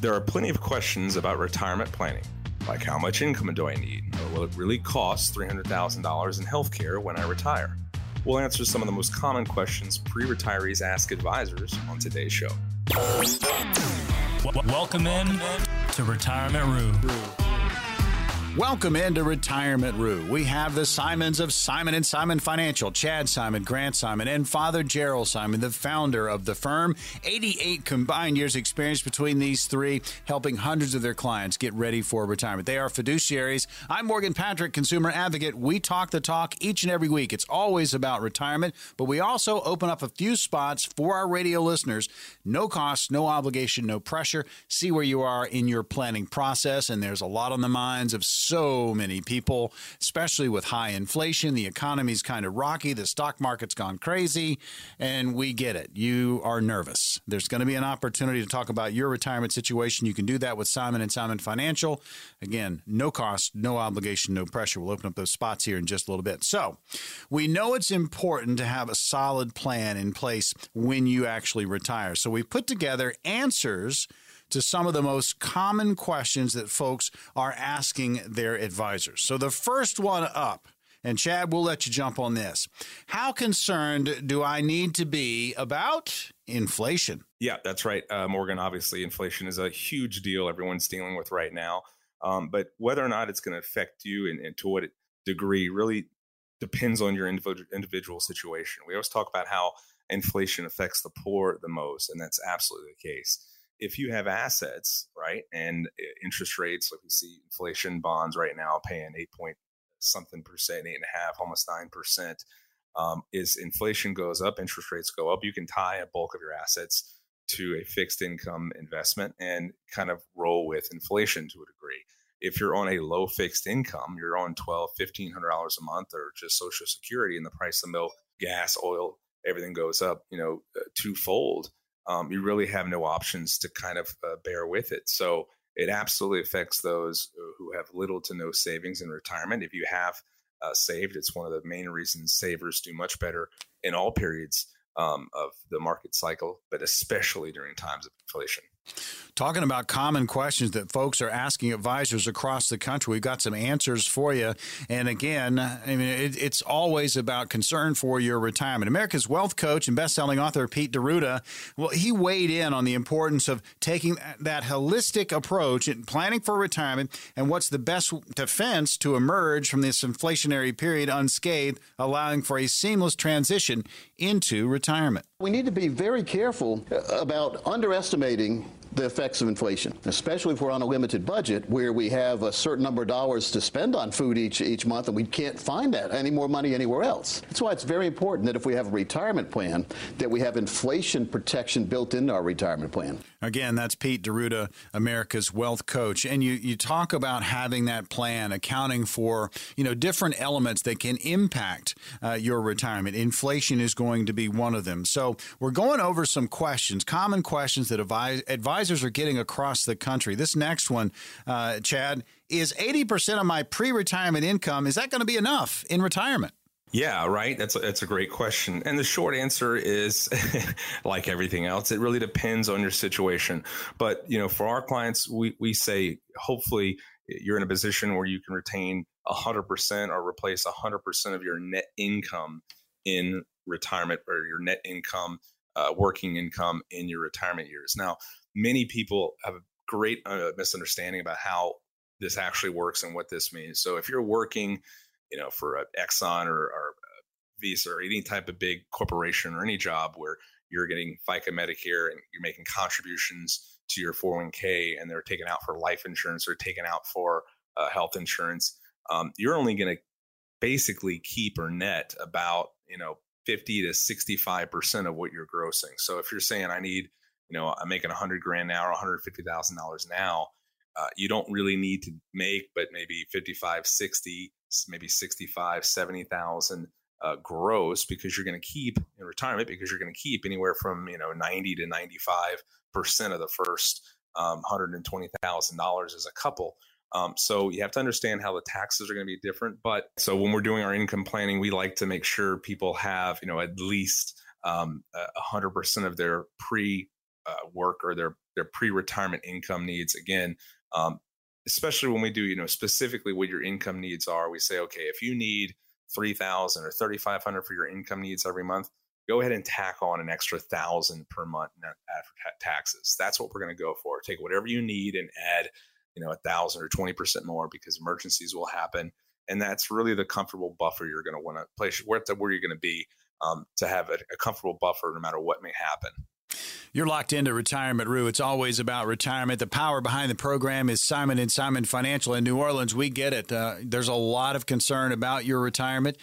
There are plenty of questions about retirement planning, like how much income do I need? Or will it really cost $300,000 in healthcare when I retire? We'll answer some of the most common questions pre-retirees ask advisors on today's show. Welcome in to Retirement Room. Welcome into Retirement Room. We have the Simons of Simon and Simon Financial, Chad Simon, Grant Simon, and Father Gerald Simon, the founder of the firm. 88 combined years experience between these three, helping hundreds of their clients get ready for retirement. They are fiduciaries. I'm Morgan Patrick, consumer advocate. We talk the talk each and every week. It's always about retirement, but we also open up a few spots for our radio listeners. No cost, no obligation, no pressure. See where you are in your planning process, and there's a lot on the minds of so many people, especially with high inflation. The economy's kind of rocky. The stock market's gone crazy, and we get it. You are nervous. There's going to be an opportunity to talk about your retirement situation. You can do that with Simon and Simon Financial. Again, no cost, no obligation, no pressure. We'll open up those spots here in just a little bit. So we know it's important to have a solid plan in place when you actually retire. So we put together answers to some of the most common questions that folks are asking their advisors. So the first one up, and Chad, we'll let you jump on this. How concerned do I need to be about inflation? Yeah, that's right, Morgan. Obviously, inflation is a huge deal everyone's dealing with right now. But whether or not it's going to affect you and to what degree really depends on your individual situation. We always talk about how inflation affects the poor the most, and that's absolutely the case. If you have assets, right, and interest rates, like we see inflation bonds right now paying 8.something%, 8.5%, almost 9%, is inflation goes up, interest rates go up. You can tie a bulk of your assets to a fixed income investment and kind of roll with inflation to a degree. If you're on a low fixed income, you're on $1,200, $1,500 a month or just Social Security, and the price of milk, gas, oil, everything goes up, you know, twofold. You really have no options to kind of bear with it. So it absolutely affects those who have little to no savings in retirement. If you have saved, it's one of the main reasons savers do much better in all periods of the market cycle, but especially during times of inflation. Talking about common questions that folks are asking advisors across the country, we've got some answers for you. And again, I mean, it's always about concern for your retirement. America's wealth coach and best-selling author Pete DeRuta, well, he weighed in on the importance of taking that holistic approach in planning for retirement and what's the best defense to emerge from this inflationary period unscathed, allowing for a seamless transition into retirement. We need to be very careful about underestimating the effects of inflation, especially if we're on a limited budget where we have a certain number of dollars to spend on food each month, and we can't find that any more money anywhere else. That's why it's very important that if we have a retirement plan, that we have inflation protection built into our retirement plan. Again, that's Pete DeRuta, America's Wealth Coach. And you talk about having that plan, accounting for, you know, different elements that can impact your retirement. Inflation is going to be one of them. So we're going over some questions, common questions that advisors are getting across the country. This next one, Chad, is 80% of my pre-retirement income, is that going to be enough in retirement? Yeah, right. That's a great question. And the short answer is, like everything else, it really depends on your situation. But, you know, for our clients, we say, hopefully, you're in a position where you can retain 100% or replace 100% of your net income in retirement, or your net income, working income in your retirement years. Now, many people have a great misunderstanding about how this actually works and what this means. So if you're working, you know, for an Exxon or Visa or any type of big corporation, or any job where you're getting FICA, Medicare, and you're making contributions to your 401k, and they're taken out for life insurance or taken out for health insurance, you're only going to basically keep or net about, you know, 50 to 65% of what you're grossing. So if you're saying, I need, you know, I'm making $100,000 now or $150,000 now. You don't really need to make, but maybe 55, 60, maybe 65, 70,000 gross, because you're going to keep in retirement, because you're going to keep anywhere from, you know, 90 to 95% of the first $120,000 as a couple. So you have to understand how the taxes are going to be different. But so when we're doing our income planning, we like to make sure people have, you know, at least 100% of their pre work or their pre-retirement income needs. Again, especially when we do, specifically what your income needs are, we say, okay, if you need $3,000 or $3,500 for your income needs every month, go ahead and tack on an extra $1,000 per month after taxes. That's what we're going to go for. Take whatever you need and add, $1,000 or 20% more, because emergencies will happen. And that's really the comfortable buffer you're going to want to place where you're going to be to have a comfortable buffer no matter what may happen. You're locked into Retirement Rue. It's always about retirement. The power behind the program is Simon and Simon Financial in New Orleans. We get it. There's a lot of concern about your retirement.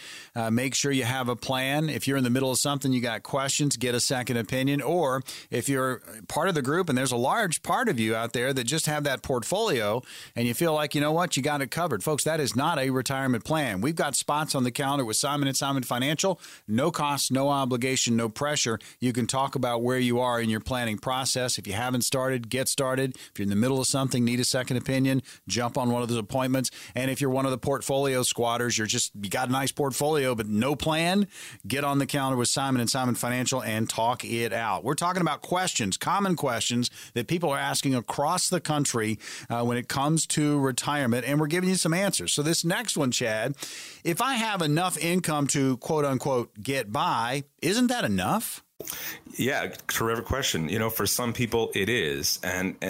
Make sure you have a plan. If you're in the middle of something, you got questions, get a second opinion. Or if you're part of the group and there's a large part of you out there that just have that portfolio and you feel like, you know what, you got it covered. Folks, that is not a retirement plan. We've got spots on the calendar with Simon and Simon Financial. No cost, no obligation, no pressure. You can talk about where you are in your planning process. If you haven't started, get started. If you're in the middle of something, need a second opinion, jump on one of those appointments. And if you're one of the portfolio squatters, you got a nice portfolio, but no plan, get on the calendar with Simon and Simon Financial and talk it out. We're talking about questions, common questions that people are asking across the country when it comes to retirement. And we're giving you some answers. So this next one, Chad, if I have enough income to quote unquote get by, isn't that enough? Yeah, terrific question. For some people it is. And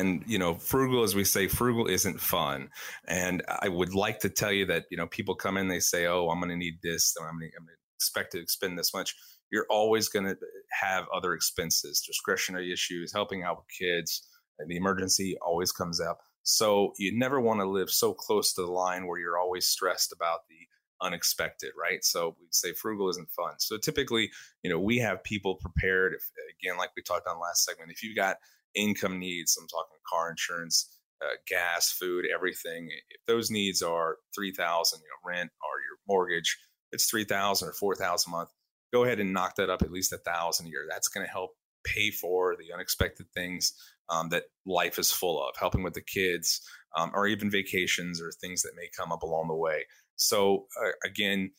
frugal, as we say, frugal isn't fun. And I would like to tell you that, people come in, they say, oh, I'm going to need this. I'm going to expect to spend this much. You're always going to have other expenses, discretionary issues, helping out with kids. The emergency always comes up. So you never want to live so close to the line where you're always stressed about the unexpected, right? So we say frugal isn't fun. So typically, we have people prepared. If, again, like we talked on last segment, if you've got income needs, I'm talking car insurance, gas, food, everything. If those needs are $3,000, rent or your mortgage, it's $3,000 or $4,000 a month. Go ahead and knock that up at least $1,000 a year. That's going to help pay for the unexpected things that life is full of, helping with the kids, or even vacations or things that may come up along the way. So again,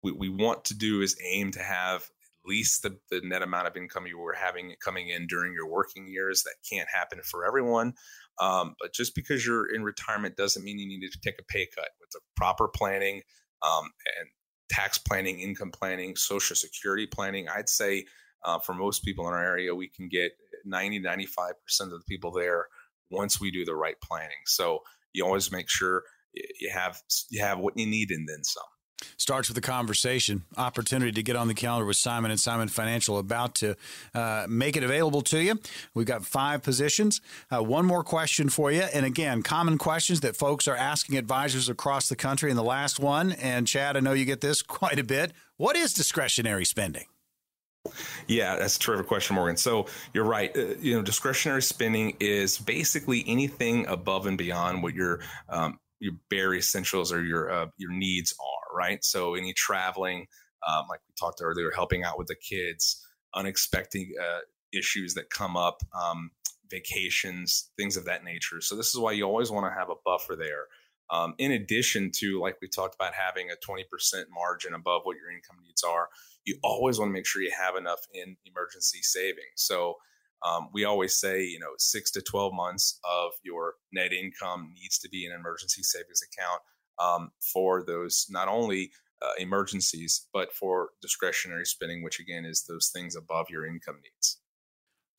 what we want to do is aim to have at least the net amount of income you were having coming in during your working years. That can't happen for everyone. But just because you're in retirement doesn't mean you need to take a pay cut. With the proper planning and tax planning, income planning, Social Security planning, I'd say for most people in our area, we can get 90, 95% of the people there once we do the right planning. So you always make sure you have what you need and then some. Starts with a conversation, opportunity to get on the calendar with Simon and Simon Financial, about to make it available to you. We've got 5 positions. One more question for you. And again, common questions that folks are asking advisors across the country. And the last one, and Chad, I know you get this quite a bit. What is discretionary spending? Yeah, that's a terrific question, Morgan. So you're right. Discretionary spending is basically anything above and beyond what your bare essentials or your needs are, right? So any traveling, like we talked earlier, helping out with the kids, unexpected issues that come up, vacations, things of that nature. So this is why you always want to have a buffer there. In addition to, like we talked about, having a 20% margin above what your income needs are, you always want to make sure you have enough in emergency savings. So we always say, 6 to 12 months of your net income needs to be an emergency savings account for those, not only emergencies, but for discretionary spending, which again is those things above your income needs.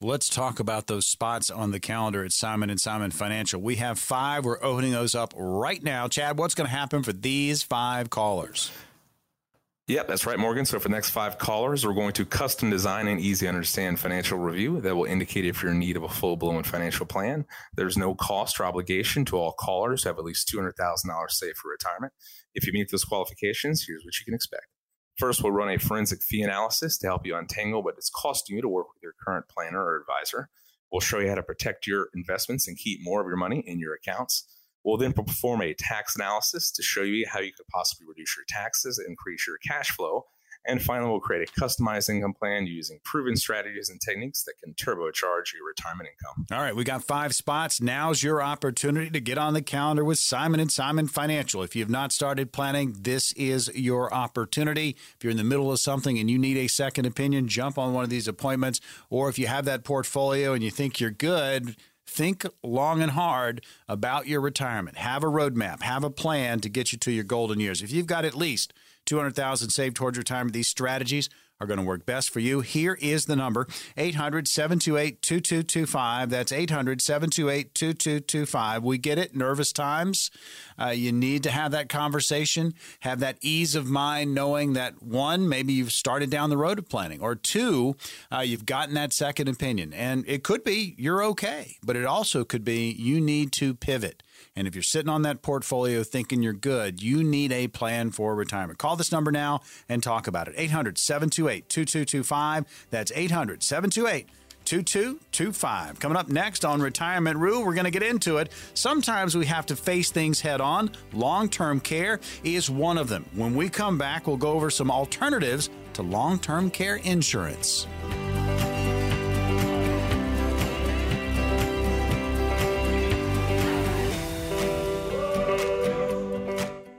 Let's talk about those spots on the calendar at Simon & Simon Financial. We have 5. We're opening those up right now. Chad, what's going to happen for these 5 callers? Yep, that's right, Morgan. So for the next 5 callers, we're going to custom design an easy-to-understand financial review that will indicate if you're in need of a full-blown financial plan. There's no cost or obligation to all callers who have at least $200,000 saved for retirement. If you meet those qualifications, here's what you can expect. First, we'll run a forensic fee analysis to help you untangle what it's costing you to work with your current planner or advisor. We'll show you how to protect your investments and keep more of your money in your accounts. We'll then perform a tax analysis to show you how you could possibly reduce your taxes, increase your cash flow, And finally, we'll create a customized income plan using proven strategies and techniques that can turbocharge your retirement income. All right, we got 5 spots. Now's your opportunity to get on the calendar with Simon and Simon Financial. If you have not started planning, this is your opportunity. If you're in the middle of something and you need a second opinion, jump on one of these appointments. Or if you have that portfolio and you think you're good, think long and hard about your retirement. Have a roadmap. Have a plan to get you to your golden years. If you've got at least $200,000 saved towards retirement, these strategies are going to work best for you. Here is the number, 800-728-2225. That's 800-728-2225. We get it, nervous times. You need to have that conversation, have that ease of mind knowing that, 1, maybe you've started down the road of planning, or 2, you've gotten that second opinion. And it could be you're okay, but it also could be you need to pivot. And if you're sitting on that portfolio thinking you're good, you need a plan for retirement. Call this number now and talk about it. 800-728-2225. That's 800-728-2225. Coming up next on Retirement Room, we're going to get into it. Sometimes we have to face things head on. Long-term care is one of them. When we come back, we'll go over some alternatives to long-term care insurance.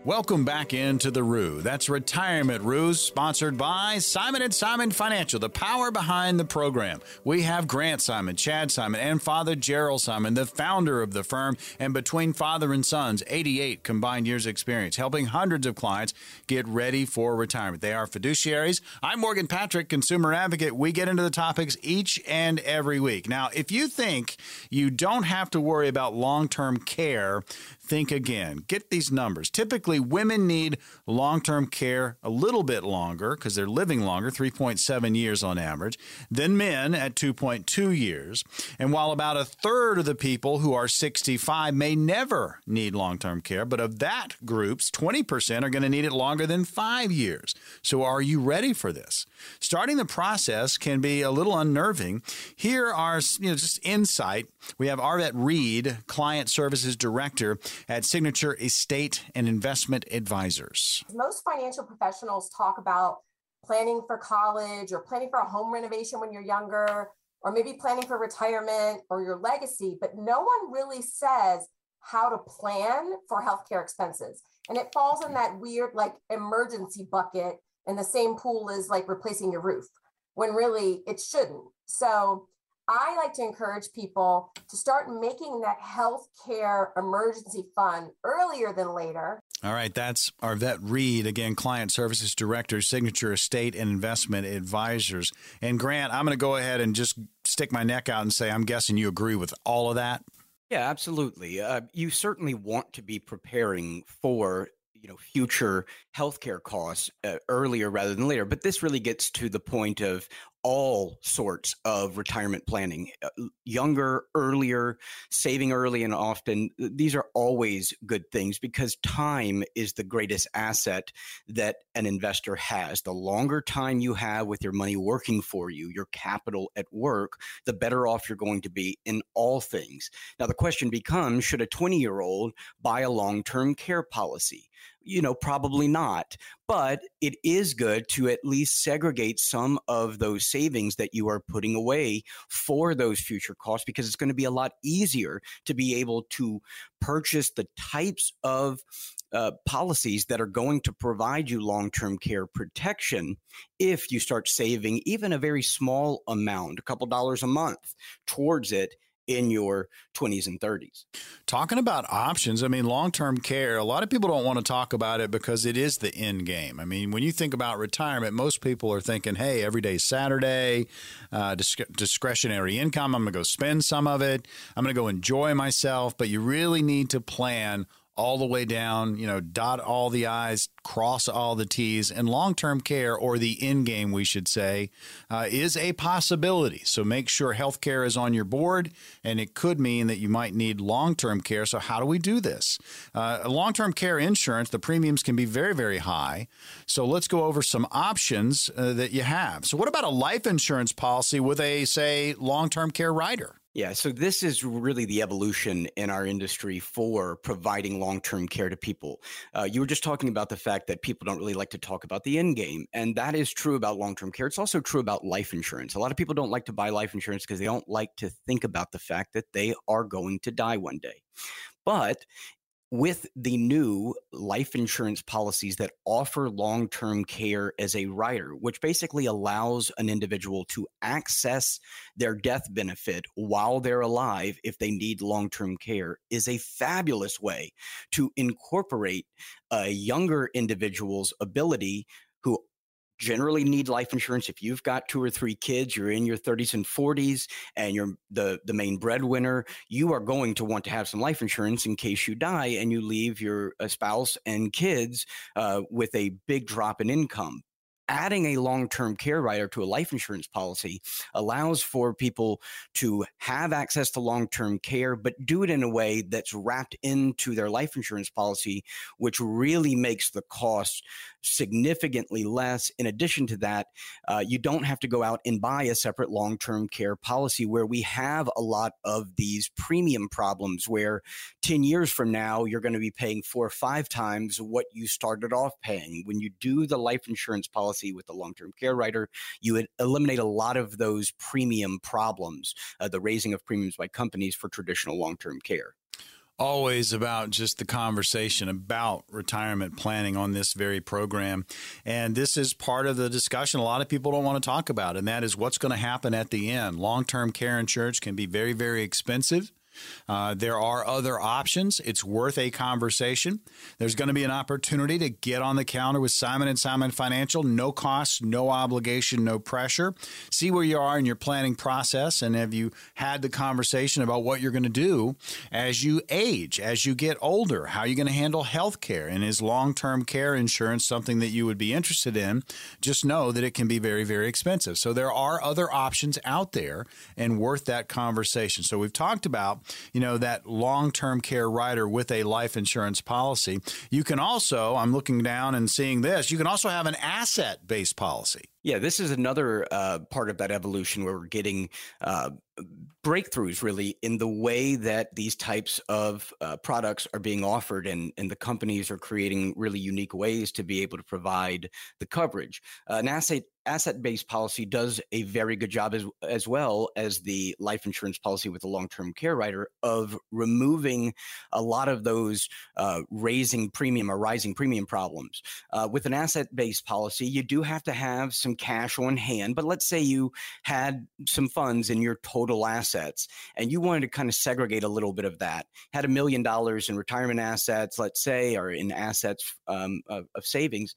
Welcome back into the Roo. That's Retirement Roo, sponsored by Simon and Simon Financial, the power behind the program. We have Grant Simon, Chad Simon, and Father Gerald Simon, the founder of the firm, and between father and sons, 88 combined years experience, helping hundreds of clients get ready for retirement. They are fiduciaries. I'm Morgan Patrick, consumer advocate. We get into the topics each and every week. Now, if you think you don't have to worry about long-term care, think again. Get these numbers. Typically, women need long-term care a little bit longer because they're living longer, 3.7 years on average, than men at 2.2 years. And while about a third of the people who are 65 may never need long-term care, but of that group's 20% are going to need it longer than 5 years. So are you ready for this? Starting the process can be a little unnerving. Here are just insight. We have Yvette Reed, Client Services Director at Signature Estate and Investment Advisors. Most financial professionals talk about planning for college or planning for a home renovation when you're younger, or maybe planning for retirement or your legacy, but no one really says how to plan for healthcare expenses. And it falls in that weird emergency bucket in the same pool as replacing your roof, when really it shouldn't. So I like to encourage people to start making that healthcare emergency fund earlier than later. All right, that's Yvette Reed, again, Client Services Director, Signature Estate and Investment Advisors. And Grant, I'm going to go ahead and just stick my neck out and say, I'm guessing you agree with all of that? Yeah, absolutely. You certainly want to be preparing for future healthcare costs earlier rather than later. But this really gets to the point of all sorts of retirement planning, younger, earlier, saving early and often. These are always good things because time is the greatest asset that an investor has. The longer time you have with your money working for you, your capital at work, the better off you're going to be in all things. Now, the question becomes, should a 20-year-old buy a long-term care policy? Probably not, but it is good to at least segregate some of those savings that you are putting away for those future costs, because it's going to be a lot easier to be able to purchase the types of policies that are going to provide you long-term care protection if you start saving even a very small amount, a couple dollars a month towards it in your 20s and 30s. Talking about options, long-term care, a lot of people don't want to talk about it because it is the end game. When you think about retirement, most people are thinking, hey, every day's Saturday, discretionary income, I'm going to go spend some of it, I'm going to go enjoy myself, but you really need to plan all the way down, dot all the I's, cross all the T's, and long-term care, or the end game, we should say, is a possibility. So make sure healthcare is on your board, and it could mean that you might need long-term care. So how do we do this? Long-term care insurance, the premiums can be very, very high. So let's go over some options that you have. So what about a life insurance policy with a, say, long-term care rider? Yeah, so this is really the evolution in our industry for providing long-term care to people. You were just talking about the fact that people don't really like to talk about the end game, and that is true about long-term care. It's also true about life insurance. A lot of people don't like to buy life insurance because they don't like to think about the fact that they are going to die one day. But with the new life insurance policies that offer long-term care as a rider, which basically allows an individual to access their death benefit while they're alive if they need long-term care, is a fabulous way to incorporate a younger individual's ability who generally need life insurance. If you've got 2 or 3 kids, you're in your 30s and 40s, and you're the main breadwinner, you are going to want to have some life insurance in case you die and you leave your spouse and kids with a big drop in income. Adding a long-term care rider to a life insurance policy allows for people to have access to long-term care, but do it in a way that's wrapped into their life insurance policy, which really makes the cost significantly less. In addition to that, you don't have to go out and buy a separate long-term care policy, where we have a lot of these premium problems where 10 years from now, you're going to be paying 4 or 5 times what you started off paying. When you do the life insurance policy with the long-term care rider, you would eliminate a lot of those premium problems, the raising of premiums by companies for traditional long-term care. Always about just the conversation about retirement planning on this very program. And this is part of the discussion a lot of people don't want to talk about, and that is what's going to happen at the end. Long-term care insurance can be very, very expensive. There are other options. It's worth a conversation. There's going to be an opportunity to get on the calendar with Simon and Simon Financial. No cost, no obligation, no pressure. See where you are in your planning process, and have you had the conversation about what you're going to do as you age, as you get older? How are you going to handle health care? And is long-term care insurance something that you would be interested in? Just know that it can be very, very expensive. So there are other options out there and worth that conversation. So we've talked about, you know, that long-term care rider with a life insurance policy. You can also, I'm looking down and seeing this, you can also have an asset-based policy. Yeah, this is another part of that evolution where we're getting breakthroughs really in the way that these types of products are being offered, and the companies are creating really unique ways to be able to provide the coverage. An asset-based policy does a very good job as well as the life insurance policy with the long-term care rider of removing a lot of those rising premium problems. With an asset-based policy, you do have to have some cash on hand, but let's say you had some funds in your total assets and you wanted to kind of segregate a little bit of that, had $1 million in retirement assets, let's say, or in assets of savings.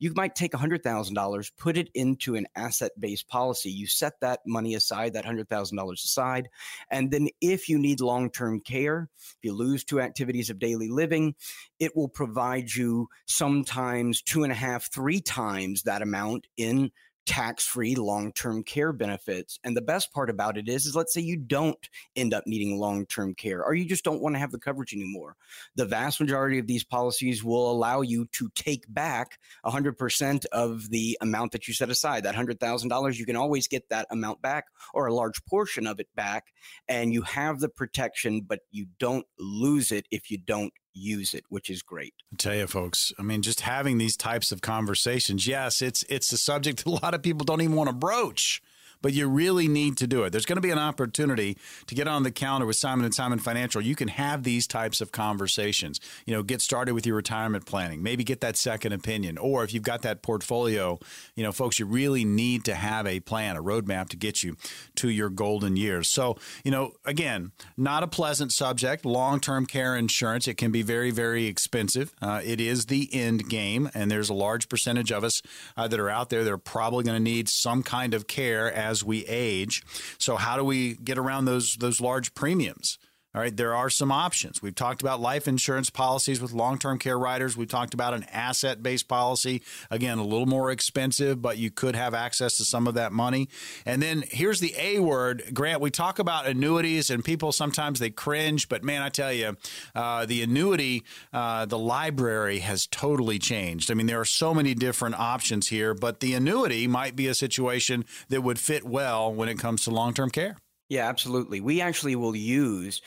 You might take $100,000, put it into an asset-based policy. You set that money aside, that $100,000 aside. And then if you need long-term care, if you lose 2 activities of daily living, it will provide you sometimes 2.5, 3 times that amount in tax-free long-term care benefits. And the best part about it is let's say you don't end up needing long-term care, or you just don't want to have the coverage anymore. The vast majority of these policies will allow you to take back 100% of the amount that you set aside. That $100,000, you can always get that amount back, or a large portion of it back, and you have the protection, but you don't lose it if you don't use it, which is great. I tell you, folks, I mean, just having these types of conversations, yes, it's a subject a lot of people don't even want to broach, but you really need to do it. There's going to be an opportunity to get on the calendar with Simon and Simon Financial. You can have these types of conversations. You know, get started with your retirement planning, maybe get that second opinion, or if you've got that portfolio, you know, folks, you really need to have a plan, a roadmap to get you to your golden years. So, you know, again, not a pleasant subject, long-term care insurance. It can be very, very expensive. It is the end game, and there's a large percentage of us that are out there that are probably going to need some kind of care as we age. So how do we get around those large premiums? All right, there are some options. We've talked about life insurance policies with long-term care riders. We've talked about an asset-based policy. Again, a little more expensive, but you could have access to some of that money. And then here's the A word, Grant. We talk about annuities, and people sometimes they cringe, but man, I tell you, the annuity, the library has totally changed. I mean, there are so many different options here, but the annuity might be a situation that would fit well when it comes to long-term care. Yeah, absolutely. We actually will use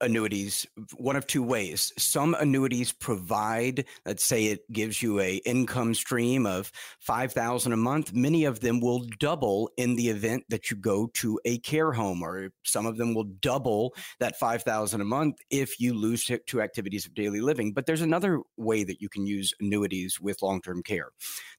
annuities one of two ways. Some annuities provide, let's say it gives you a income stream of $5,000 a month. Many of them will double in the event that you go to a care home, or some of them will double that $5,000 a month if you lose to activities of daily living. But there's another way that you can use annuities with long-term care.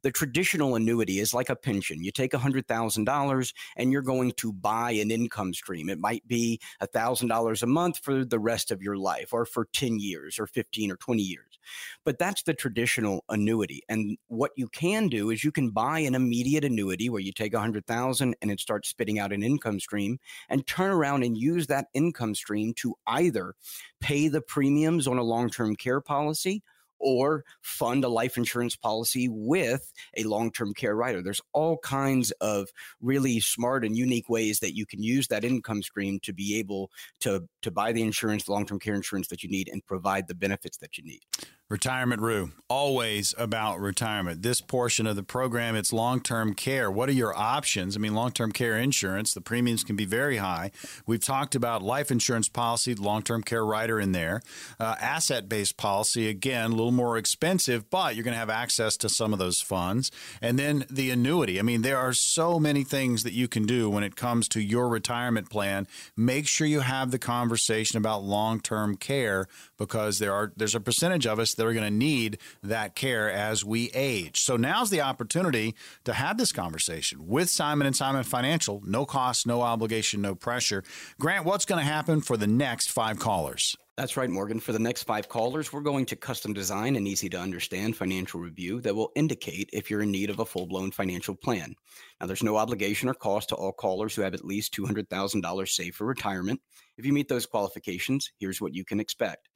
The traditional annuity is like a pension. You take $100,000 and you're going to buy an income stream. It might be $1,000 a month for the rest of your life, or for 10 years or 15 or 20 years. But that's the traditional annuity. And what you can do is you can buy an immediate annuity where you take $100,000 and it starts spitting out an income stream, and turn around and use that income stream to either pay the premiums on a long-term care policy or fund a life insurance policy with a long-term care rider. There's all kinds of really smart and unique ways that you can use that income stream to be able to buy the insurance, the long-term care insurance that you need, and provide the benefits that you need. Retirement Room, always about retirement. This portion of the program, it's long-term care. What are your options? I mean, long-term care insurance, the premiums can be very high. We've talked about life insurance policy, long-term care rider in there. Asset-based policy, again, a little more expensive, but you're going to have access to some of those funds. And then the annuity. I mean, there are so many things that you can do when it comes to your retirement plan. Make sure you have the conversation about long-term care, because there's a percentage of us that are going to need that care as we age. So now's the opportunity to have this conversation with Simon and Simon Financial. No cost, no obligation, no pressure. Grant, what's going to happen for the next five callers? That's right, Morgan. For the next five callers, we're going to custom design an easy-to-understand financial review that will indicate if you're in need of a full-blown financial plan. Now, there's no obligation or cost to all callers who have at least $200,000 saved for retirement. If you meet those qualifications, here's what you can expect.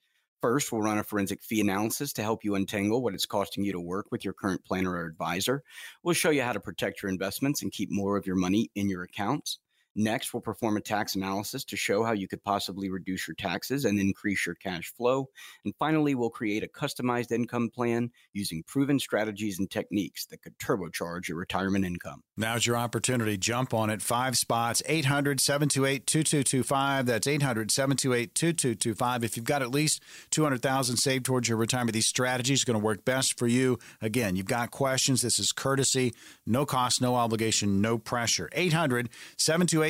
First, we'll run a forensic fee analysis to help you untangle what it's costing you to work with your current planner or advisor. We'll show you how to protect your investments and keep more of your money in your accounts. Next, we'll perform a tax analysis to show how you could possibly reduce your taxes and increase your cash flow. And finally, we'll create a customized income plan using proven strategies and techniques that could turbocharge your retirement income. Now's your opportunity. Jump on it. Five spots, 800-728-2225. That's 800-728-2225. If you've got at least $200,000 saved towards your retirement, these strategies are going to work best for you. Again, you've got questions. This is courtesy. No cost, no obligation, no pressure. 800-728-2225.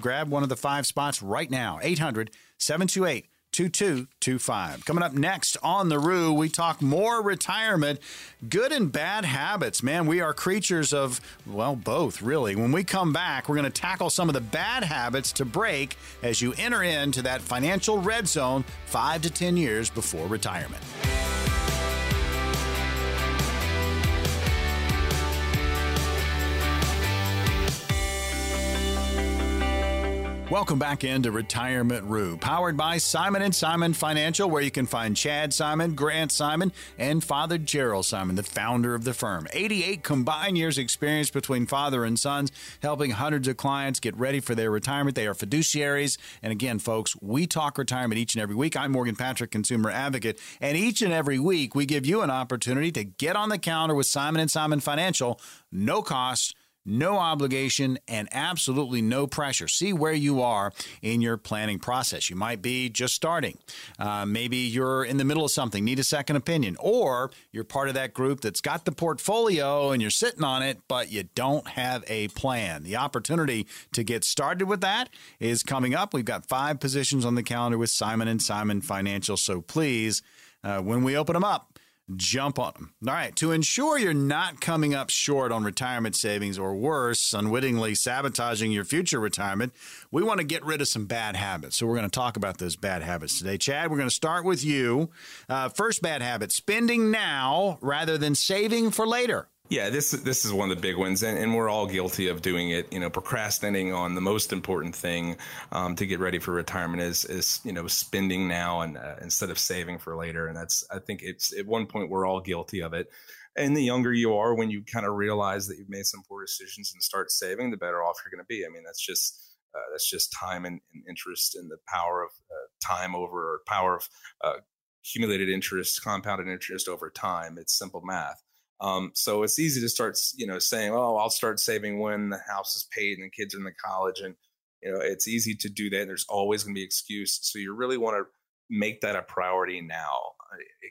Grab one of the five spots right now. 800-728-2225. Coming up next on The Roo, we talk more retirement, good and bad habits. Man, we are creatures of, well, both, really. When we come back, we're going to tackle some of the bad habits to break as you enter into that financial red zone 5 to 10 years before retirement. Welcome back into Retirement Room, powered by Simon and Simon Financial, where you can find Chad Simon, Grant Simon, and Father Gerald Simon, the founder of the firm. 88 combined years experience between father and sons, helping hundreds of clients get ready for their retirement. They are fiduciaries. And again, folks, we talk retirement each and every week. I'm Morgan Patrick, consumer advocate. And each and every week, we give you an opportunity to get on the calendar with Simon and Simon Financial. No cost, no obligation, and absolutely no pressure. See where you are in your planning process. You might be just starting. Maybe you're in the middle of something, need a second opinion, or you're part of that group that's got the portfolio and you're sitting on it, but you don't have a plan. The opportunity to get started with that is coming up. We've got five positions on the calendar with Simon & Simon Financial, so please, when we open them up, jump on them. All right. To ensure you're not coming up short on retirement savings, or worse, unwittingly sabotaging your future retirement, we want to get rid of some bad habits. So we're going to talk about those bad habits today. Chad, we're going to start with you. First bad habit, spending now rather than saving for later. Yeah, this is one of the big ones, and we're all guilty of doing it. You know, procrastinating on the most important thing to get ready for retirement is spending now and instead of saving for later. And that's, I think, it's at one point we're all guilty of it. And the younger you are, when you kind of realize that you've made some poor decisions and start saving, the better off you're going to be. I mean, that's just time and interest, and the power of time over, or power of accumulated interest, compounded interest over time. It's simple math. So it's easy to start, saying, "Oh, I'll start saving when the house is paid and the kids are in the college," and You know, it's easy to do that. And there's always going to be an excuse. So you really want to make that a priority now.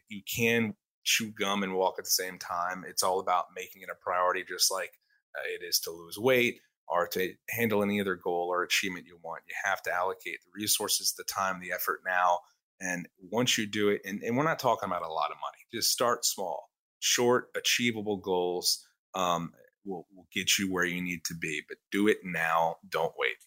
You can chew gum and walk at the same time. It's all about making it a priority, just like it is to lose weight or to handle any other goal or achievement you want. You have to allocate the resources, the time, the effort now. And once you do it, and we're not talking about a lot of money, just start small. Short, achievable goals will get you where you need to be, but do it now. Don't wait.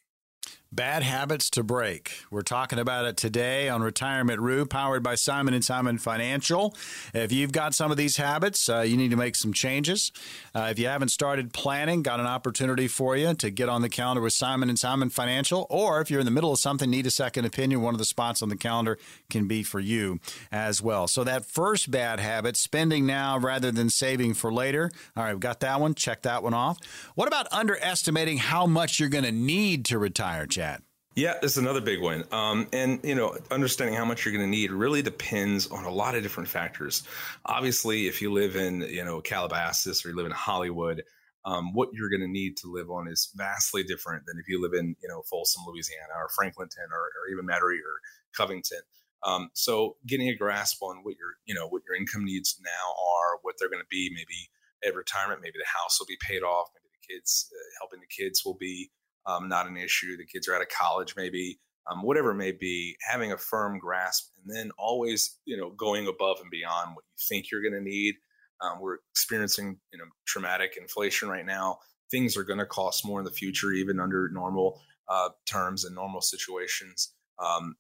Bad habits to break. We're talking about it today on Retirement Room, powered by Simon and Simon Financial. If you've got some of these habits, you need to make some changes. If you haven't started planning, got an opportunity for you to get on the calendar with Simon and Simon Financial. Or if you're in the middle of something, need a second opinion, one of the spots on the calendar can be for you as well. So that first bad habit, spending now rather than saving for later. All right, we've got that one. Check that one off. What about underestimating how much you're going to need to retire, Chad? Yeah, this is another big one. And, you know, understanding how much you're going to need really depends on a lot of different factors. Obviously, if you live in, you know, Calabasas or you live in Hollywood, what you're going to need to live on is vastly different than if you live in, you know, Folsom, Louisiana, or Franklinton, or even Metairie or Covington. So getting a grasp on what your, you know, what your income needs now are, what they're going to be, maybe at retirement, maybe the house will be paid off, maybe the kids, helping the kids will be not an issue. The kids are out of college, maybe, whatever it may be, having a firm grasp, and then always, you know, going above and beyond what you think you're going to need. We're experiencing, you know, traumatic inflation right now. Things are going to cost more in the future, even under normal terms and normal situations.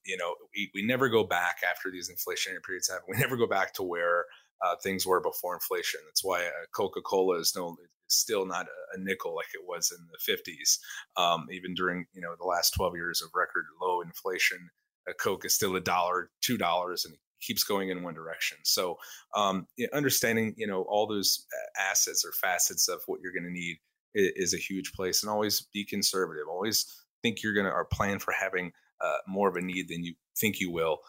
You know, we never go back after these inflationary periods happen. We never go back to where things were before inflation. That's why Coca-Cola is still not a nickel like it was in the 50s. Even during, you know, the last 12 years of record low inflation, a Coke is still $1, $2, and it keeps going in one direction. So understanding, you know, all those assets or facets of what you're going to need is a huge place. And always be conservative. Always think you're going to, or plan for having more of a need than you think you will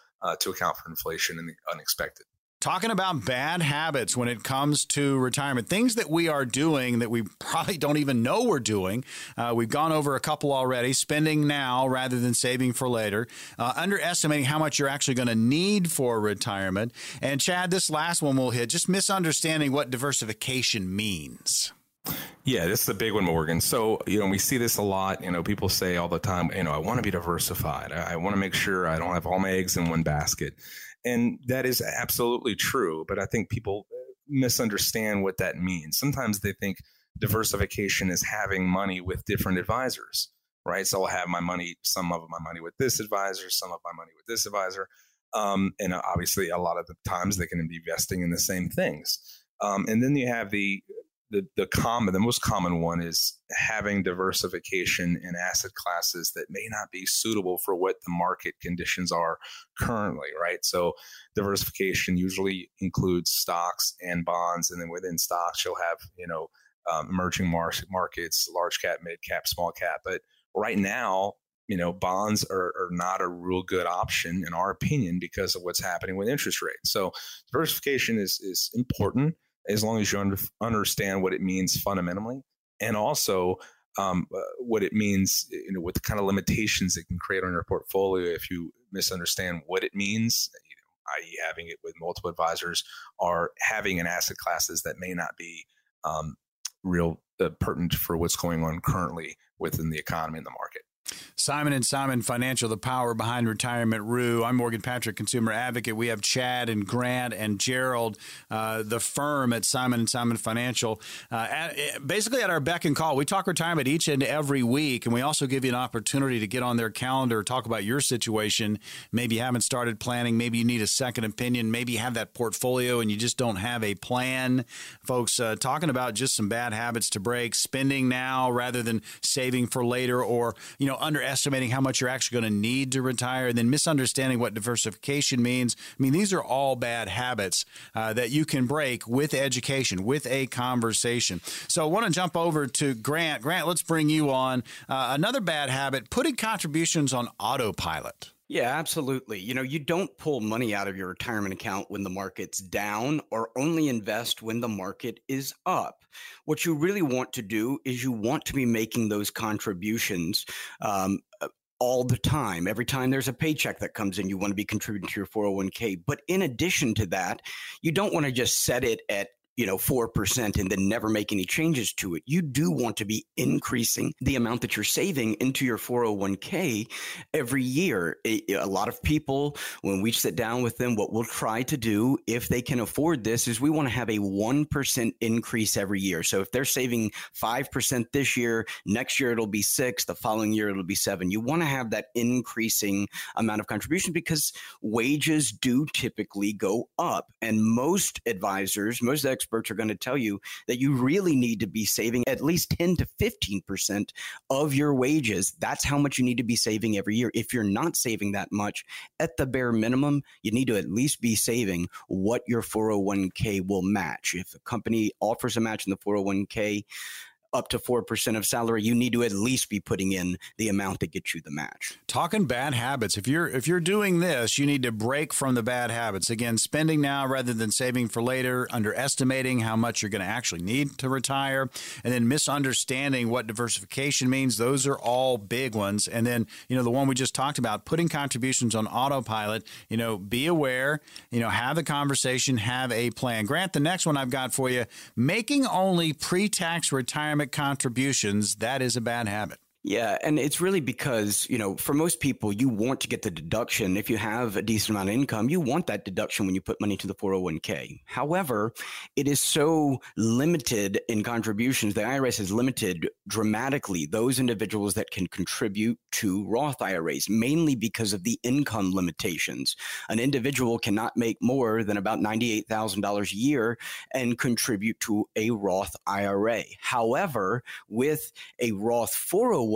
to account for inflation and the unexpected. Talking about bad habits when it comes to retirement, things that we are doing that we probably don't even know we're doing. We've gone over a couple already, spending now rather than saving for later, underestimating how much you're actually going to need for retirement. And Chad, this last one we'll hit, just misunderstanding what diversification means. Yeah, this is a big one, Morgan. So, you know, we see this a lot. You know, people say all the time, you know, I want to be diversified. I want to make sure I don't have all my eggs in one basket. And that is absolutely true. But I think people misunderstand what that means. Sometimes they think diversification is having money with different advisors, right? So I'll have my money, some of my money with this advisor, some of my money with this advisor. And obviously, a lot of the times they can be investing in the same things. And then you have the most common one is having diversification in asset classes that may not be suitable for what the market conditions are currently, right? So diversification usually includes stocks and bonds, and then within stocks, you'll have, you know, emerging markets, large cap, mid cap, small cap. But right now, you know, bonds are not a real good option in our opinion because of what's happening with interest rates. So diversification is important, as long as you understand what it means fundamentally, and also what it means, you know, what the kind of limitations it can create on your portfolio if you misunderstand what it means, you know, i.e. having it with multiple advisors or having an asset classes that may not be real pertinent for what's going on currently within the economy and the market. Simon and Simon Financial, the power behind Retirement Rue. I'm Morgan Patrick, consumer advocate. We have Chad and Grant and Gerald, the firm at Simon and Simon Financial. Basically at our beck and call, we talk retirement each and every week, and we also give you an opportunity to get on their calendar, talk about your situation. Maybe you haven't started planning. Maybe you need a second opinion. Maybe you have that portfolio and you just don't have a plan. Folks, talking about just some bad habits to break, spending now rather than saving for later, or, you know, underestimating how much you're actually going to need to retire, and then misunderstanding what diversification means. I mean, these are all bad habits that you can break with education, with a conversation. So I want to jump over to Grant. Grant, let's bring you on. Another bad habit, putting contributions on autopilot. Yeah, absolutely. You know, you don't pull money out of your retirement account when the market's down, or only invest when the market is up. What you really want to do is you want to be making those contributions all the time. Every time there's a paycheck that comes in, you want to be contributing to your 401k. But in addition to that, you don't want to just set it at 4% and then never make any changes to it. You do want to be increasing the amount that you're saving into your 401k every year. A lot of people, when we sit down with them, what we'll try to do if they can afford this is we want to have a 1% increase every year. So if they're saving 5% this year, next year it'll be 6%, the following year it'll be 7%. You want to have that increasing amount of contribution because wages do typically go up. And most advisors, most experts are going to tell you that you really need to be saving at least 10 to 15% of your wages. That's how much you need to be saving every year. If you're not saving that much, at the bare minimum, you need to at least be saving what your 401k will match. If a company offers a match in the 401k up to 4% of salary, you need to at least be putting in the amount that gets you the match. Talking bad habits. If you're doing this, you need to break from the bad habits. Again, spending now rather than saving for later, underestimating how much you're going to actually need to retire, and then misunderstanding what diversification means. Those are all big ones. And then, the one we just talked about, putting contributions on autopilot, be aware, have the conversation, have a plan. Grant, the next one I've got for you, making only pre-tax retirement contributions, that is a bad habit. Yeah. And it's really because, for most people, you want to get the deduction. If you have a decent amount of income, you want that deduction when you put money to the 401k. However, it is so limited in contributions. The IRS has limited dramatically those individuals that can contribute to Roth IRAs, mainly because of the income limitations. An individual cannot make more than about $98,000 a year and contribute to a Roth IRA. However, with a Roth 401k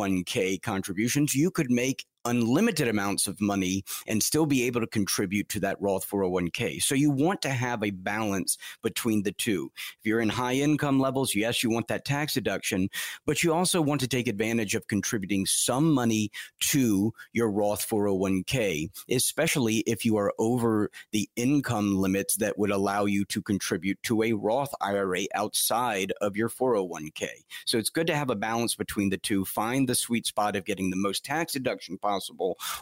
contributions, you could make unlimited amounts of money and still be able to contribute to that Roth 401k. So you want to have a balance between the two. If you're in high income levels, yes, you want that tax deduction, but you also want to take advantage of contributing some money to your Roth 401k, especially if you are over the income limits that would allow you to contribute to a Roth IRA outside of your 401k. So it's good to have a balance between the two. Find the sweet spot of getting the most tax deduction possible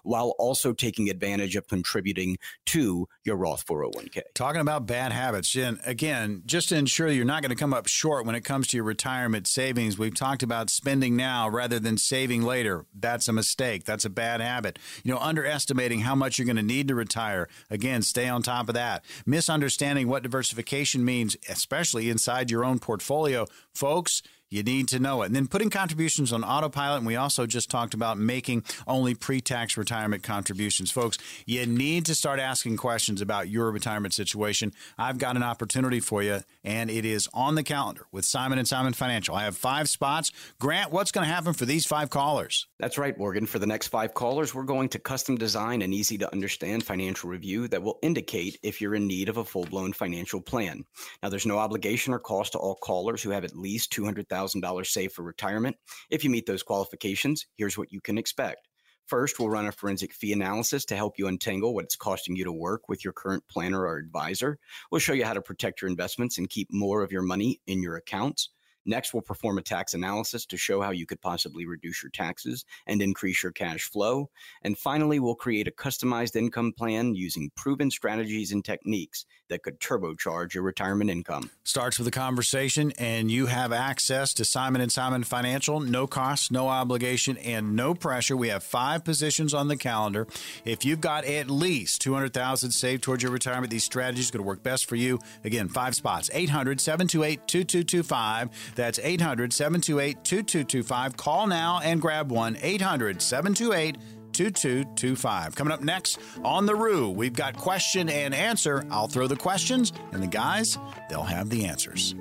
while also taking advantage of contributing to your Roth 401k. Talking about bad habits, and again, just to ensure you're not going to come up short when it comes to your retirement savings, we've talked about spending now rather than saving later. That's a mistake. That's a bad habit. Underestimating how much you're going to need to retire. Again, stay on top of that. Misunderstanding what diversification means, especially inside your own portfolio. Folks, you need to know it. And then putting contributions on autopilot. And we also just talked about making only pre-tax retirement contributions. Folks, you need to start asking questions about your retirement situation. I've got an opportunity for you, and it is on the calendar with Simon and Simon Financial. I have 5 spots. Grant, what's going to happen for these 5 callers? That's right, Morgan. For the next 5 callers, we're going to custom design an easy-to-understand financial review that will indicate if you're in need of a full-blown financial plan. Now, there's no obligation or cost to all callers who have at least $200,000 saved for retirement. If you meet those qualifications, here's what you can expect. First, we'll run a forensic fee analysis to help you untangle what it's costing you to work with your current planner or advisor. We'll show you how to protect your investments and keep more of your money in your accounts. Next, we'll perform a tax analysis to show how you could possibly reduce your taxes and increase your cash flow. And finally, we'll create a customized income plan using proven strategies and techniques that could turbocharge your retirement income. Starts with a conversation, and you have access to Simon & Simon Financial. No cost, no obligation, and no pressure. We have 5 positions on the calendar. If you've got at least $200,000 saved towards your retirement, these strategies are going to work best for you. Again, 5 spots, 800-728-2225. That's 800-728-2225. Call now and grab one, 800-728-2225. Coming up next on The Roo, we've got question and answer. I'll throw the questions, and the guys, they'll have the answers.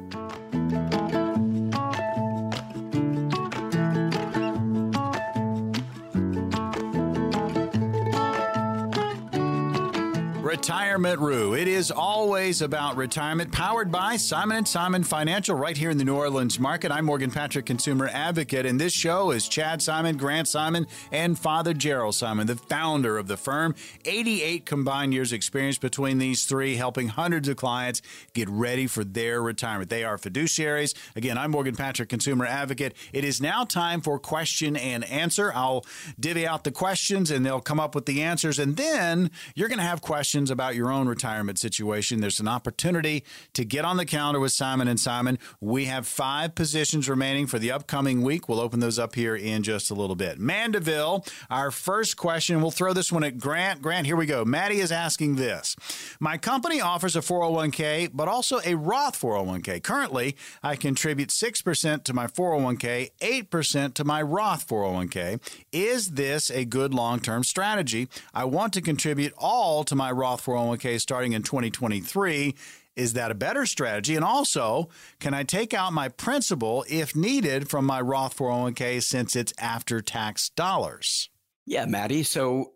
Retirement Room. It is always about retirement, powered by Simon and Simon Financial right here in the New Orleans market. I'm Morgan Patrick, consumer advocate, and this show is Chad Simon, Grant Simon, and Father Gerald Simon, the founder of the firm. 88 combined years experience between these three, helping hundreds of clients get ready for their retirement. They are fiduciaries. Again, I'm Morgan Patrick, consumer advocate. It is now time for question and answer. I'll divvy out the questions and they'll come up with the answers, and then you're going to have questions about your own retirement situation. There's an opportunity to get on the calendar with Simon and Simon. We have 5 positions remaining for the upcoming week. We'll open those up here in just a little bit. Mandeville, our first question. We'll throw this one at Grant. Grant, here we go. Maddie is asking this. My company offers a 401k, but also a Roth 401k. Currently, I contribute 6% to my 401k, 8% to my Roth 401k. Is this a good long-term strategy? I want to contribute all to my Roth 401k starting in 2023. Is that a better strategy? And also, can I take out my principal if needed from my Roth 401k since it's after-tax dollars? Yeah, Maddie. So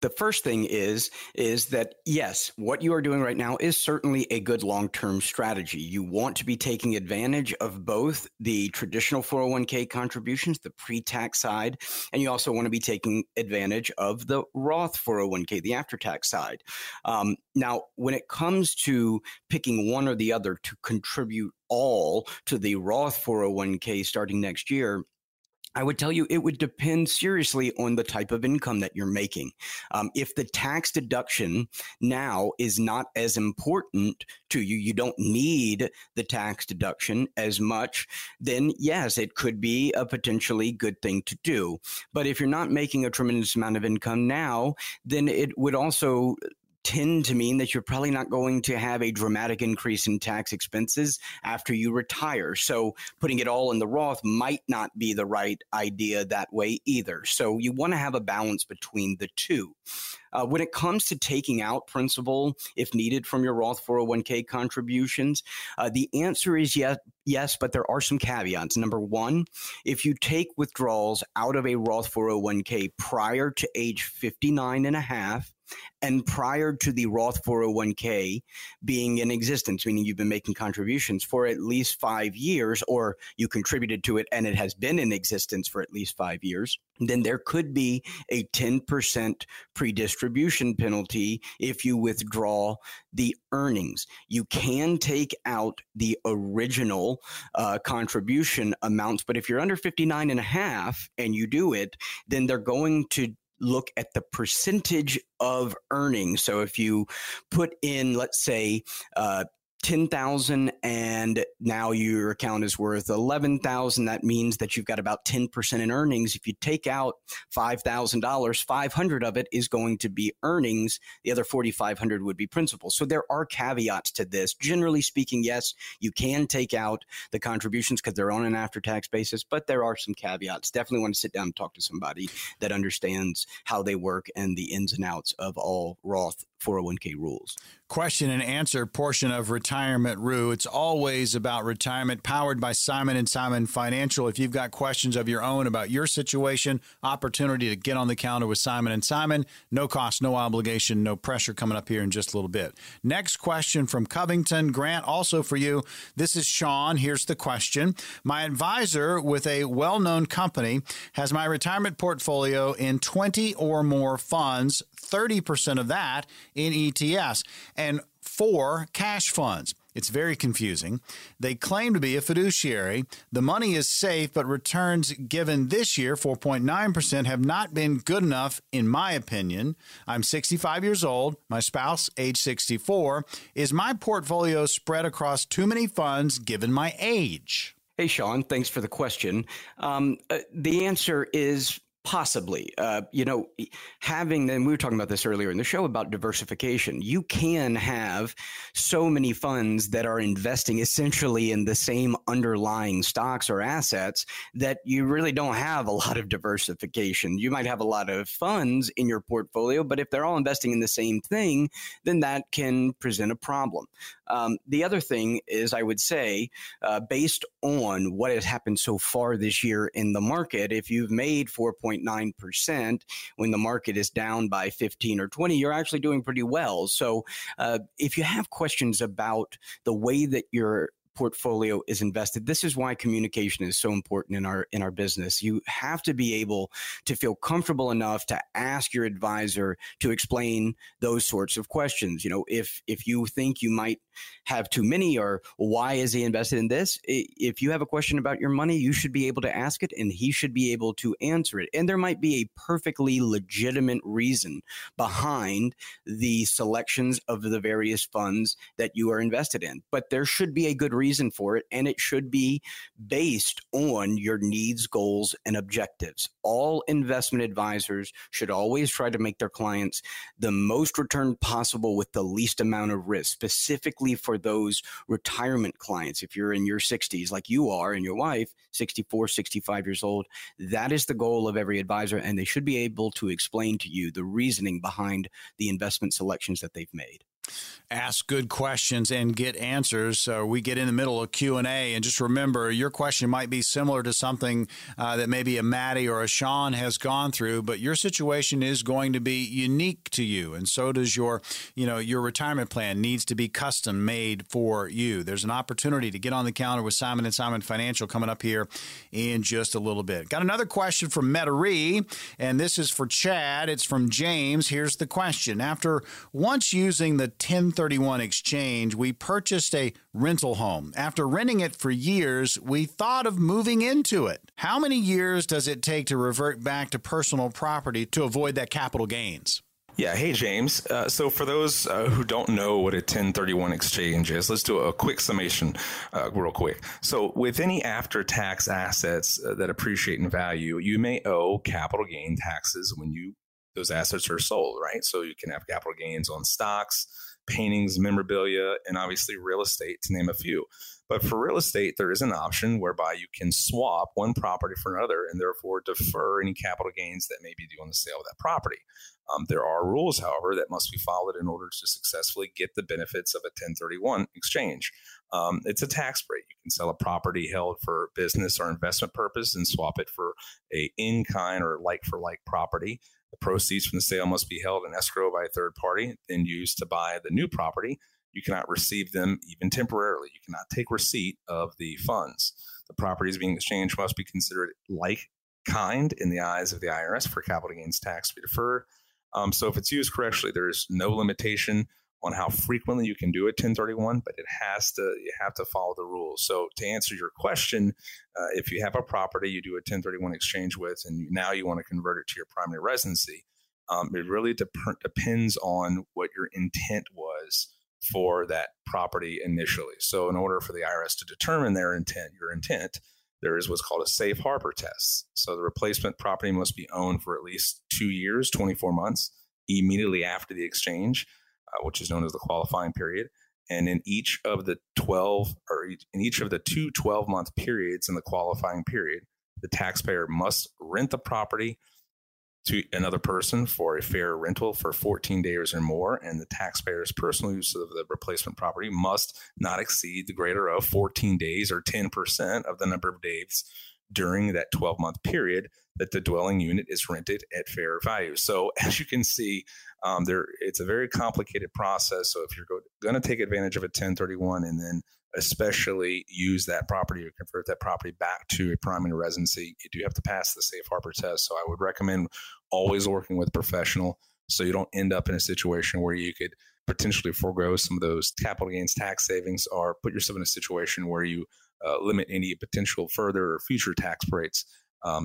the first thing is that, yes, what you are doing right now is certainly a good long-term strategy. You want to be taking advantage of both the traditional 401k contributions, the pre-tax side, and you also want to be taking advantage of the Roth 401k, the after-tax side. Now, when it comes to picking one or the other to contribute all to the Roth 401k starting next year, I would tell you it would depend seriously on the type of income that you're making. If the tax deduction now is not as important to you, you don't need the tax deduction as much, then yes, it could be a potentially good thing to do. But if you're not making a tremendous amount of income now, then it would also tend to mean that you're probably not going to have a dramatic increase in tax expenses after you retire. So putting it all in the Roth might not be the right idea that way either. So you want to have a balance between the two. When it comes to taking out principal, if needed, from your Roth 401k contributions, the answer is yes, but there are some caveats. Number one, if you take withdrawals out of a Roth 401k prior to age 59 and a half, and prior to the Roth 401k being in existence, meaning you've been making contributions for at least 5 years, or you contributed to it and it has been in existence for at least 5 years, then there could be a 10% pre-distribution penalty if you withdraw the earnings. You can take out the original contribution amounts, but if you're under 59 and a half and you do it, then they're going to look at the percentage of earnings. So if you put in, let's say, 10,000 and now your account is worth 11,000, that means that you've got about 10% in earnings. If you take out $5,000, 500 of it is going to be earnings. The other 4,500 would be principal. So there are caveats to this. Generally speaking, yes, you can take out the contributions because they're on an after-tax basis, but there are some caveats. Definitely want to sit down and talk to somebody that understands how they work and the ins and outs of all Roth 401k rules. Question and answer portion of Retirement Rue. It's always about retirement, powered by Simon and Simon Financial. If you've got questions of your own about your situation, opportunity to get on the calendar with Simon and Simon. No cost, no obligation, no pressure, coming up here in just a little bit. Next question from Covington. Grant, also for you. This is Sean. Here's the question. My advisor with a well-known company has my retirement portfolio in 20 or more funds, 30% of that in ETFs, and 4 cash funds. It's very confusing. They claim to be a fiduciary. The money is safe, but returns given this year, 4.9%, have not been good enough, in my opinion. I'm 65 years old. My spouse, age 64. Is my portfolio spread across too many funds given my age? Hey, Sean, thanks for the question. The answer is possibly. We were talking about this earlier in the show about diversification. You can have so many funds that are investing essentially in the same underlying stocks or assets that you really don't have a lot of diversification. You might have a lot of funds in your portfolio, but if they're all investing in the same thing, then that can present a problem. The other thing is, I would say, based on what has happened so far this year in the market, if you've made 4.9%, 3.9% when the market is down by 15 or 20, you're actually doing pretty well. So if you have questions about the way that your portfolio is invested, this is why communication is so important in our business. You have to be able to feel comfortable enough to ask your advisor to explain those sorts of questions. You know, if you think you might have too many, or why is he invested in this? If you have a question about your money, you should be able to ask it, and he should be able to answer it. And there might be a perfectly legitimate reason behind the selections of the various funds that you are invested in, but there should be a good reason for it, and it should be based on your needs, goals, and objectives. All investment advisors should always try to make their clients the most return possible with the least amount of risk, specifically for those retirement clients. If you're in your 60s, like you are, and your wife, 64, 65 years old, that is the goal of every advisor, and they should be able to explain to you the reasoning behind the investment selections that they've made. Ask good questions and get answers. We get in the middle of Q&A, and just remember, your question might be similar to something that maybe a Maddie or a Sean has gone through, but your situation is going to be unique to you, and so does your retirement plan needs to be custom made for you. There's an opportunity to get on the calendar with Simon and Simon Financial coming up here in just a little bit. Got another question from Metairie, and this is for Chad. It's from James. Here's the question. After once using the 1031 exchange, we purchased a rental home. After renting it for years, we thought of moving into it. How many years does it take to revert back to personal property to avoid that capital gains? Yeah. Hey, James. So for those who don't know what a 1031 exchange is, let's do a quick summation real quick. So with any after-tax assets that appreciate in value, you may owe capital gain taxes when those assets are sold, right? So you can have capital gains on stocks, paintings, memorabilia, and obviously real estate, to name a few. But for real estate, there is an option whereby you can swap one property for another and therefore defer any capital gains that may be due on the sale of that property. There are rules, however, that must be followed in order to successfully get the benefits of a 1031 exchange. It's a tax break. You can sell a property held for business or investment purpose and swap it for a in-kind or like-for-like property. The proceeds from the sale must be held in escrow by a third party, then used to buy the new property. You cannot receive them even temporarily. You cannot take receipt of the funds. The properties being exchanged must be considered like-kind in the eyes of the IRS for capital gains tax to be deferred. So if it's used correctly, there is no limitation on how frequently you can do a 1031, but you have to follow the rules. So to answer your question, if you have a property you do a 1031 exchange with, and now you want to convert it to your primary residency, it really depends on what your intent was for that property initially. So in order for the IRS to determine your intent, there is what's called a safe harbor test. So the replacement property must be owned for at least 2 years, 24 months, immediately after the exchange, which is known as the qualifying period. And in each of the 2 12-month periods in the qualifying period, the taxpayer must rent the property to another person for a fair rental for 14 days or more, and the taxpayer's personal use of the replacement property must not exceed the greater of 14 days or 10% of the number of days during that 12-month period that the dwelling unit is rented at fair value. So as you can see, it's a very complicated process. So if you're going to take advantage of a 1031 and then especially use that property or convert that property back to a primary residency, you do have to pass the safe harbor test. So I would recommend always working with a professional so you don't end up in a situation where you could potentially forego some of those capital gains tax savings or put yourself in a situation where you limit any potential further or future tax breaks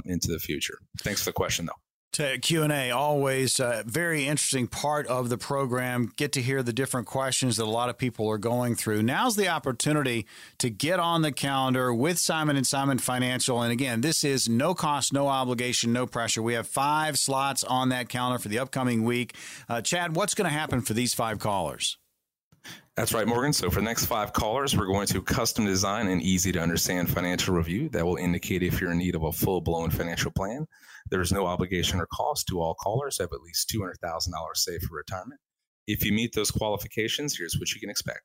into the future. Thanks for the question, though. To Q&A, always a very interesting part of the program. Get to hear the different questions that a lot of people are going through. Now's the opportunity to get on the calendar with Simon and Simon Financial. And again, this is no cost, no obligation, no pressure. We have 5 slots on that calendar for the upcoming week. Chad, what's going to happen for these 5 callers? That's right, Morgan. So for the next 5 callers, we're going to custom design an easy-to-understand financial review that will indicate if you're in need of a full-blown financial plan. There is no obligation or cost to all callers who have at least $200,000 saved for retirement. If you meet those qualifications, here's what you can expect.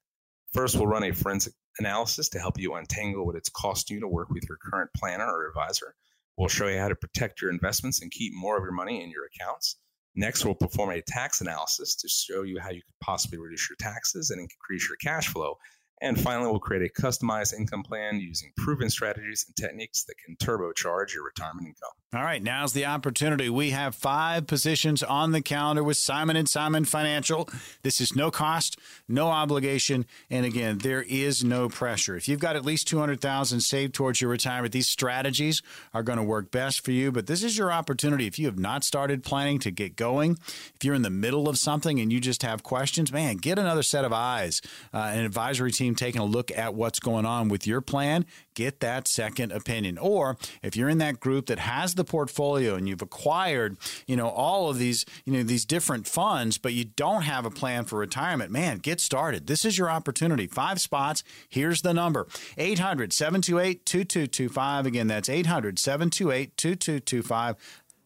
First, we'll run a forensic analysis to help you untangle what it's costing you to work with your current planner or advisor. We'll show you how to protect your investments and keep more of your money in your accounts. Next, we'll perform a tax analysis to show you how you could possibly reduce your taxes and increase your cash flow. And finally, we'll create a customized income plan using proven strategies and techniques that can turbocharge your retirement income. All right, now's the opportunity. We have 5 positions on the calendar with Simon and Simon Financial. This is no cost, no obligation, and again, there is no pressure. If you've got at least $200,000 saved towards your retirement, these strategies are going to work best for you, but this is your opportunity. If you have not started planning, to get going. If you're in the middle of something and you just have questions, man, get another set of eyes, an advisory team taking a look at what's going on with your plan. Get that second opinion. Or if you're in that group that has the portfolio and you've acquired, all of these, these different funds, but you don't have a plan for retirement, man, get started. This is your opportunity. 5 spots. Here's the number. 800-728-2225. Again, that's 800-728-2225.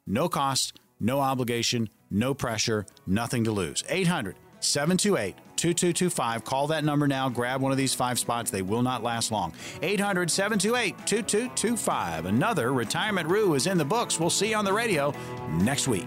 No cost, no obligation, no pressure, nothing to lose. 800-728-2225. Call that number now. Grab one of these 5 spots. They will not last long. 800-728-2225. Another Retirement Roo is in the books. We'll see you on the radio next week.